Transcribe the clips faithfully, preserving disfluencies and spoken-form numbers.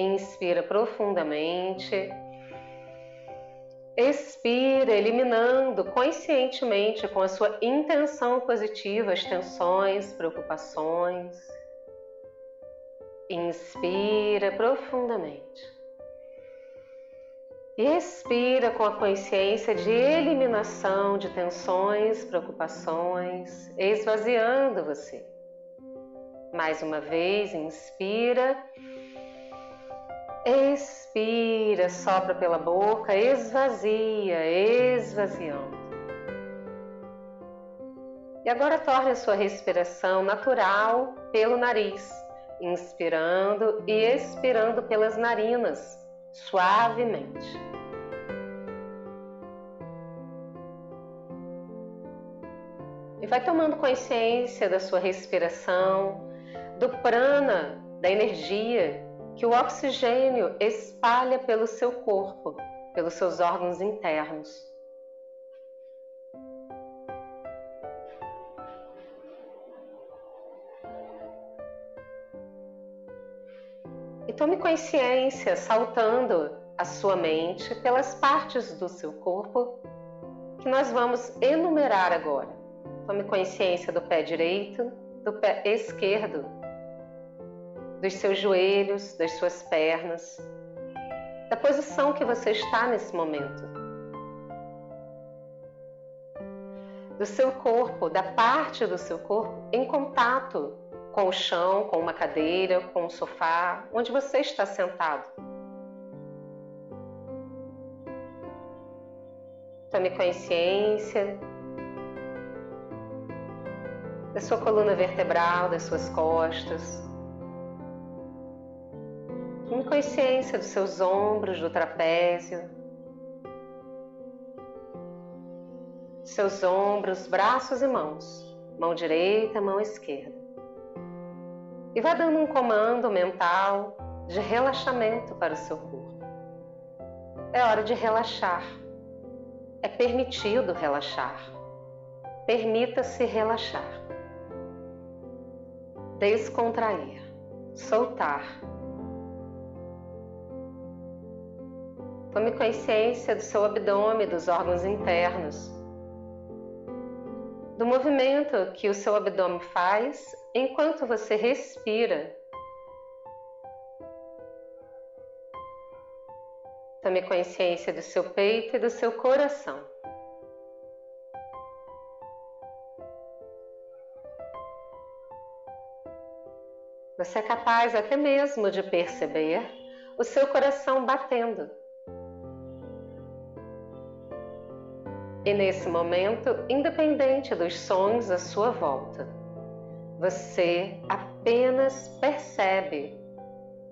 Inspira profundamente. Expira, eliminando conscientemente com a sua intenção positiva as tensões, preocupações. Inspira profundamente. Expira com a consciência de eliminação de tensões, preocupações, esvaziando você. Mais uma vez, inspira. Expira, sopra pela boca, esvazia, esvaziando. E agora torne a sua respiração natural pelo nariz, inspirando e expirando pelas narinas, suavemente. E vai tomando consciência da sua respiração, do prana, da energia que o oxigênio espalha pelo seu corpo, pelos seus órgãos internos. E tome consciência, saltando a sua mente pelas partes do seu corpo que nós vamos enumerar agora. Tome consciência do pé direito, do pé esquerdo, dos seus joelhos, das suas pernas, da posição que você está nesse momento, do seu corpo, da parte do seu corpo em contato com o chão, com uma cadeira, com um sofá, onde você está sentado. Tome consciência da sua coluna vertebral, das suas costas. Tome consciência dos seus ombros, do trapézio, seus ombros, braços e mãos, mão direita, mão esquerda. E vá dando um comando mental de relaxamento para o seu corpo. É hora de relaxar. É permitido relaxar. Permita-se relaxar. Descontrair, soltar. Tome consciência do seu abdômen, dos órgãos internos, do movimento que o seu abdômen faz enquanto você respira. Tome consciência do seu peito e do seu coração. Você é capaz até mesmo de perceber o seu coração batendo. E nesse momento, independente dos sons à sua volta, você apenas percebe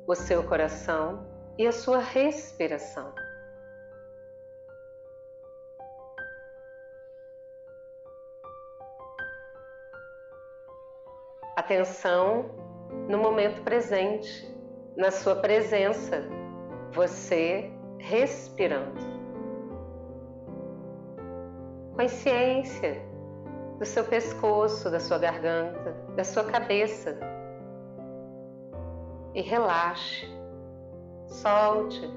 o seu coração e a sua respiração. Atenção no momento presente, na sua presença, você respirando. Consciência do seu pescoço, da sua garganta, da sua cabeça. E relaxe, solte.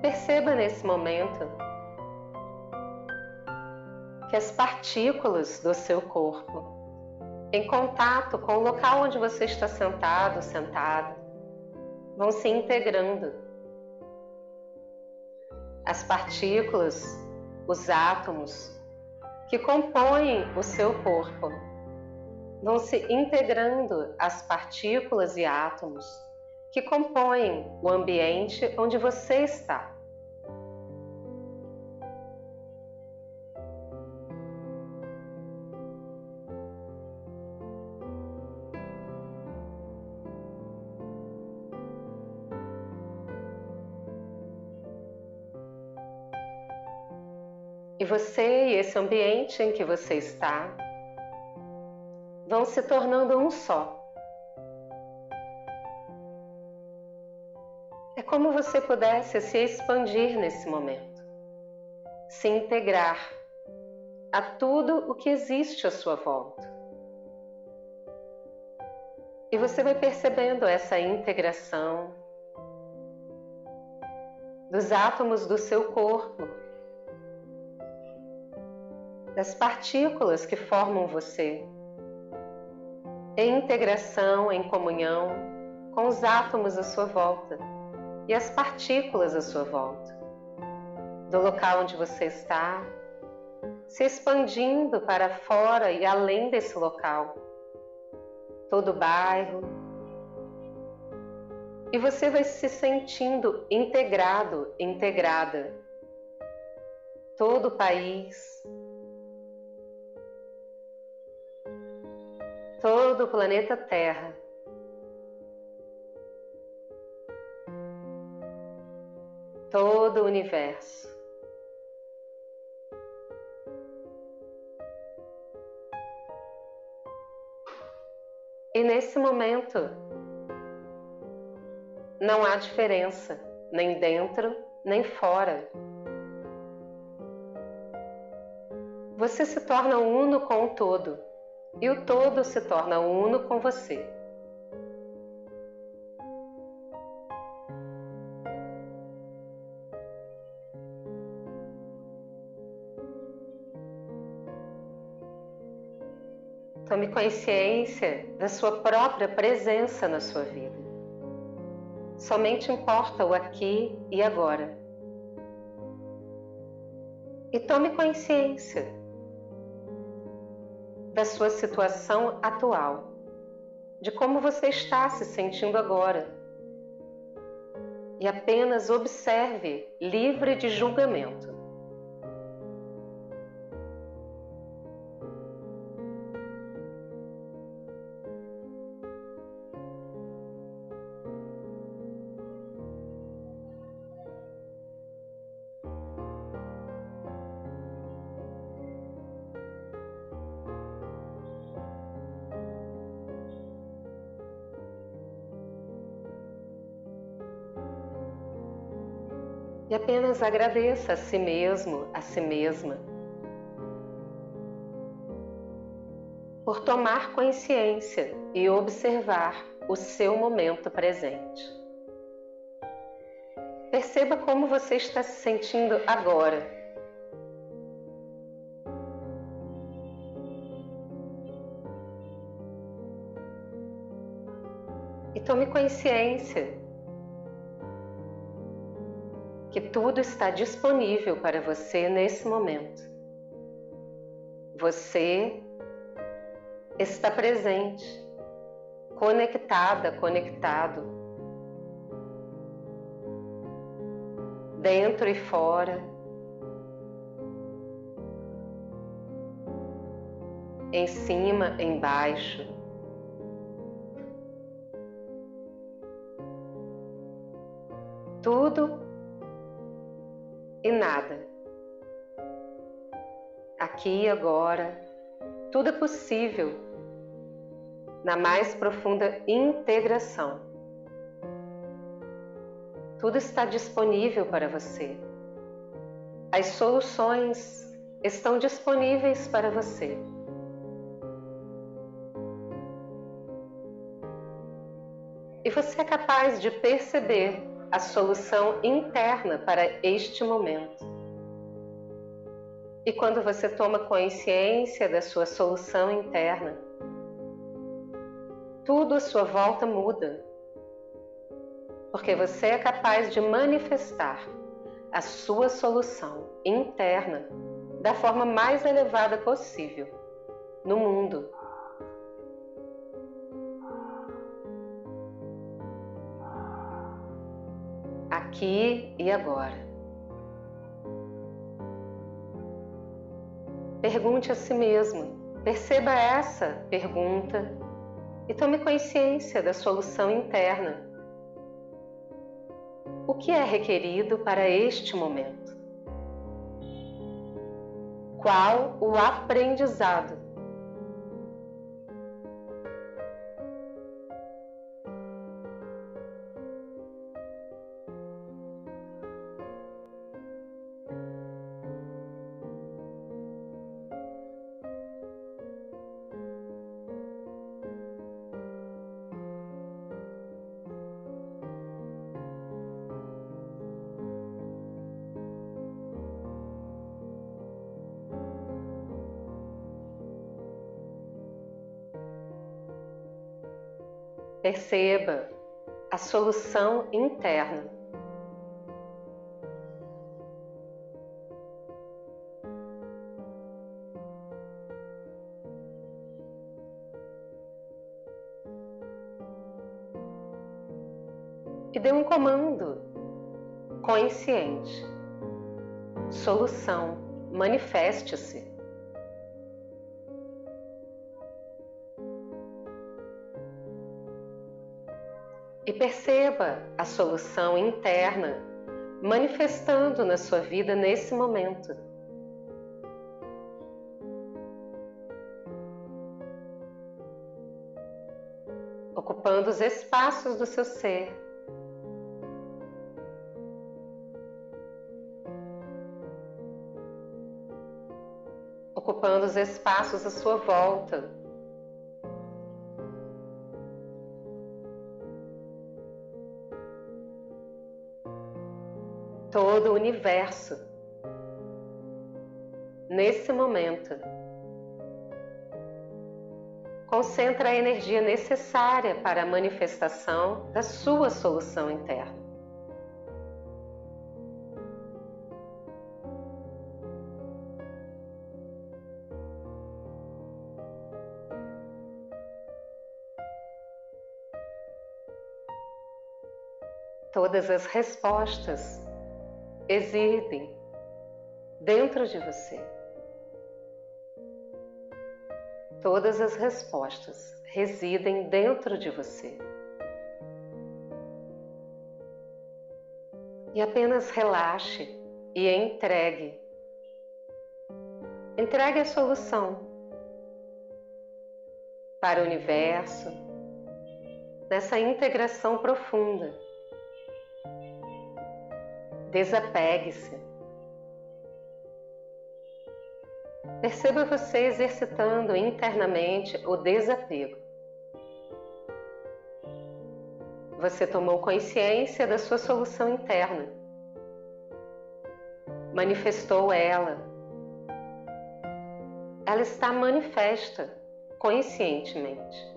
Perceba nesse momento que as partículas do seu corpo, em contato com o local onde você está sentado, sentada, vão se integrando. As partículas, os átomos que compõem o seu corpo vão se integrando às partículas e átomos que compõem o ambiente onde você está. E você e esse ambiente em que você está vão se tornando um só. É como você pudesse se expandir nesse momento, se integrar a tudo o que existe à sua volta, E você vai percebendo essa integração dos átomos do seu corpo, das partículas que formam você, em integração, em comunhão com os átomos à sua volta e as partículas à sua volta, do local onde você está, se expandindo para fora e além desse local, todo o bairro, e você vai se sentindo integrado, integrada, todo o país, todo o planeta Terra. Todo o universo. E nesse momento, não há diferença, nem dentro, nem fora. Você se torna uno com o todo, e o todo se torna uno com você. Tome consciência da sua própria presença na sua vida. Somente importa o aqui e agora. E tome consciência da sua situação atual, de como você está se sentindo agora. E apenas observe, livre de julgamento. E apenas agradeça a si mesmo, a si mesma, por tomar consciência e observar o seu momento presente. Perceba como você está se sentindo agora. E tome consciência que tudo está disponível para você nesse momento. Você está presente, conectada, conectado, dentro e fora, em cima, embaixo. Tudo e nada. Aqui e agora, tudo é possível na mais profunda integração. Tudo está disponível para você. As soluções estão disponíveis para você. E você é capaz de perceber a solução interna para este momento. E quando você toma consciência da sua solução interna, tudo à sua volta muda, porque você é capaz de manifestar a sua solução interna da forma mais elevada possível no mundo. Aqui e agora. Pergunte a si mesmo, perceba essa pergunta e tome consciência da solução interna. O que é requerido para este momento? Qual o aprendizado? Perceba a solução interna. E dê um comando consciente. Solução, manifeste-se. E perceba a solução interna manifestando na sua vida nesse momento. Ocupando os espaços do seu ser. Ocupando os espaços à sua volta. Todo o universo, nesse momento, concentra a energia necessária para a manifestação da sua solução interna. Todas as respostas existem dentro de você. Todas as respostas residem dentro de você. E apenas relaxe e entregue. Entregue a solução para o universo, nessa integração profunda. Desapegue-se. Perceba você exercitando internamente o desapego. Você tomou consciência da sua solução interna. Manifestou ela. Ela está manifesta conscientemente.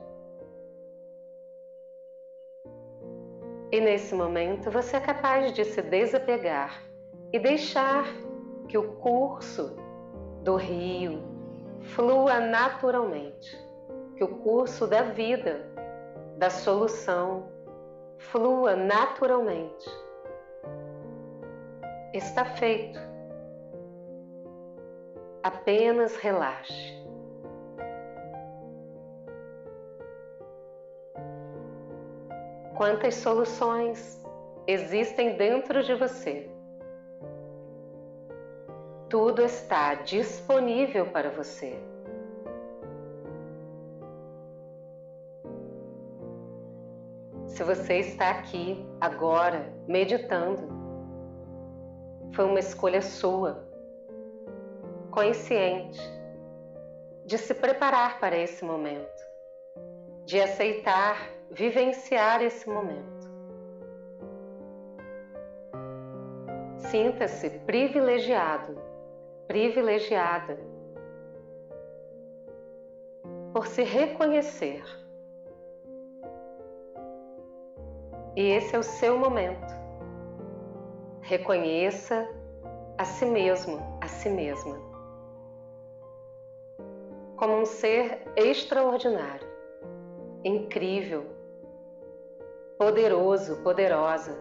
E nesse momento você é capaz de se desapegar e deixar que o curso do rio flua naturalmente, que o curso da vida, da solução, flua naturalmente. Está feito. Apenas relaxe. Quantas soluções existem dentro de você? Tudo está disponível para você. Se você está aqui, agora, meditando, foi uma escolha sua, consciente, de se preparar para esse momento, de aceitar vivenciar esse momento. Sinta-se privilegiado, privilegiada, por se reconhecer. E esse é o seu momento. Reconheça a si mesmo, a si mesma, como um ser extraordinário, incrível, poderoso, poderosa.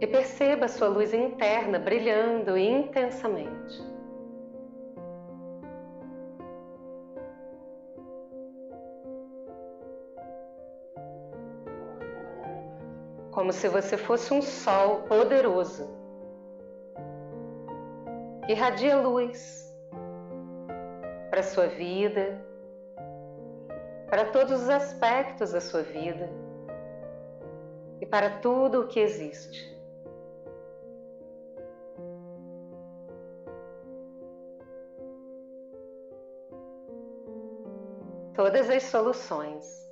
E perceba sua luz interna brilhando intensamente. Como se você fosse um sol poderoso que irradia luz para a sua vida, para todos os aspectos da sua vida e para tudo o que existe. Todas as soluções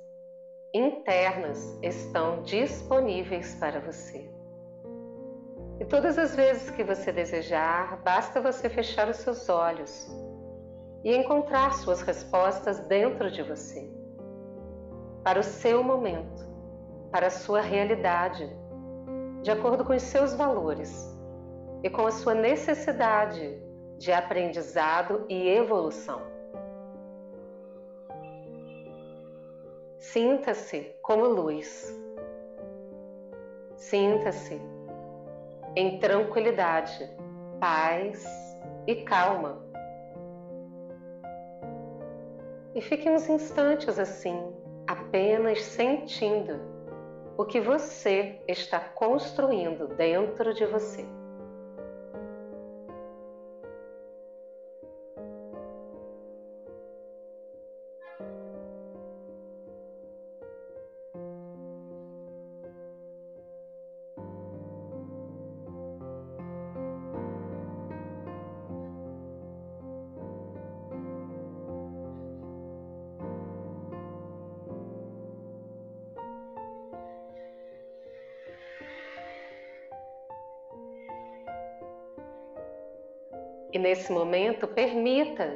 internas estão disponíveis para você. E todas as vezes que você desejar, basta você fechar os seus olhos e encontrar suas respostas dentro de você, para o seu momento, para a sua realidade, de acordo com os seus valores e com a sua necessidade de aprendizado e evolução. Sinta-se como luz. Sinta-se em tranquilidade, paz e calma. E fique uns instantes assim, apenas sentindo o que você está construindo dentro de você. E nesse momento, permita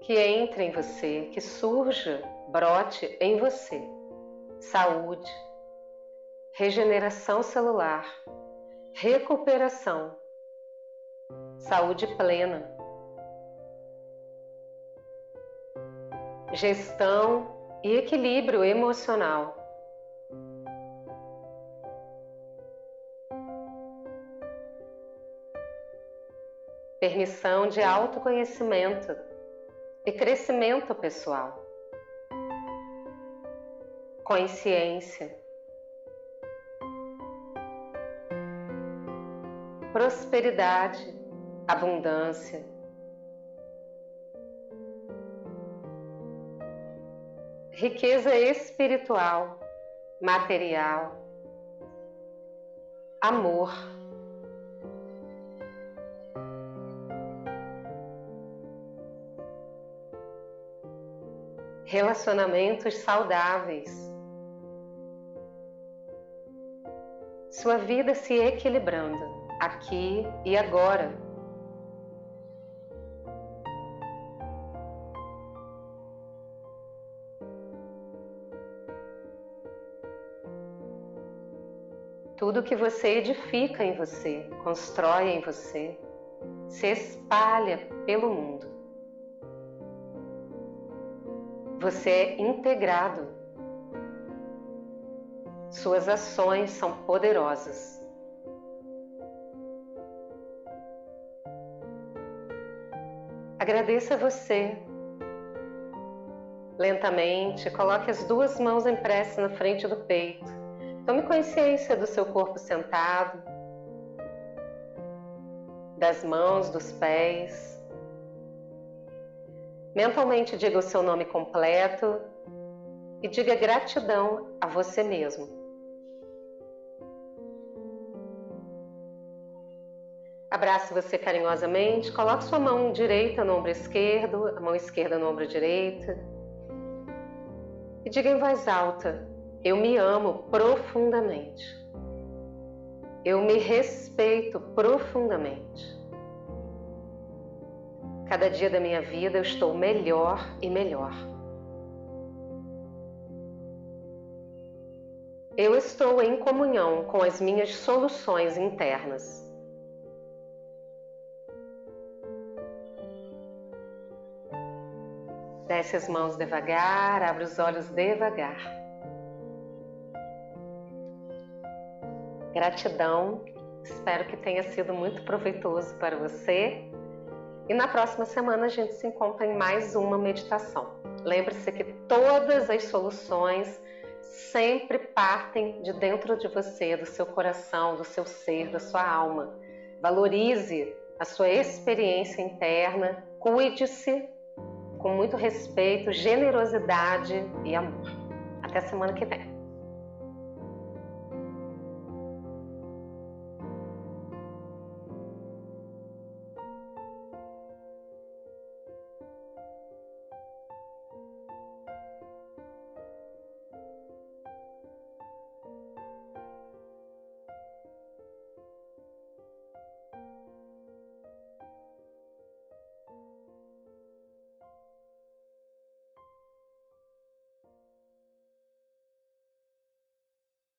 que entre em você, que surja, brote em você, saúde, regeneração celular, recuperação, saúde plena, gestão e equilíbrio emocional. Permissão de autoconhecimento e crescimento pessoal. Consciência. Prosperidade, abundância. Riqueza espiritual, material. Amor. Relacionamentos saudáveis. Sua vida se equilibrando, aqui e agora. Tudo que você edifica em você, constrói em você, se espalha pelo mundo. Você é integrado. Suas ações são poderosas. Agradeça a você. Lentamente, coloque as duas mãos em prece na frente do peito. Tome consciência do seu corpo sentado, das mãos, dos pés. Mentalmente diga o seu nome completo e diga gratidão a você mesmo. Abrace você carinhosamente, coloque sua mão direita no ombro esquerdo, a mão esquerda no ombro direito. E diga em voz alta, eu me amo profundamente. Eu me respeito profundamente. Cada dia da minha vida eu estou melhor e melhor. Eu estou em comunhão com as minhas soluções internas. Desce as mãos devagar, abre os olhos devagar. Gratidão, espero que tenha sido muito proveitoso para você. E na próxima semana a gente se encontra em mais uma meditação. Lembre-se que todas as soluções sempre partem de dentro de você, do seu coração, do seu ser, da sua alma. Valorize a sua experiência interna, cuide-se com muito respeito, generosidade e amor. Até a semana que vem.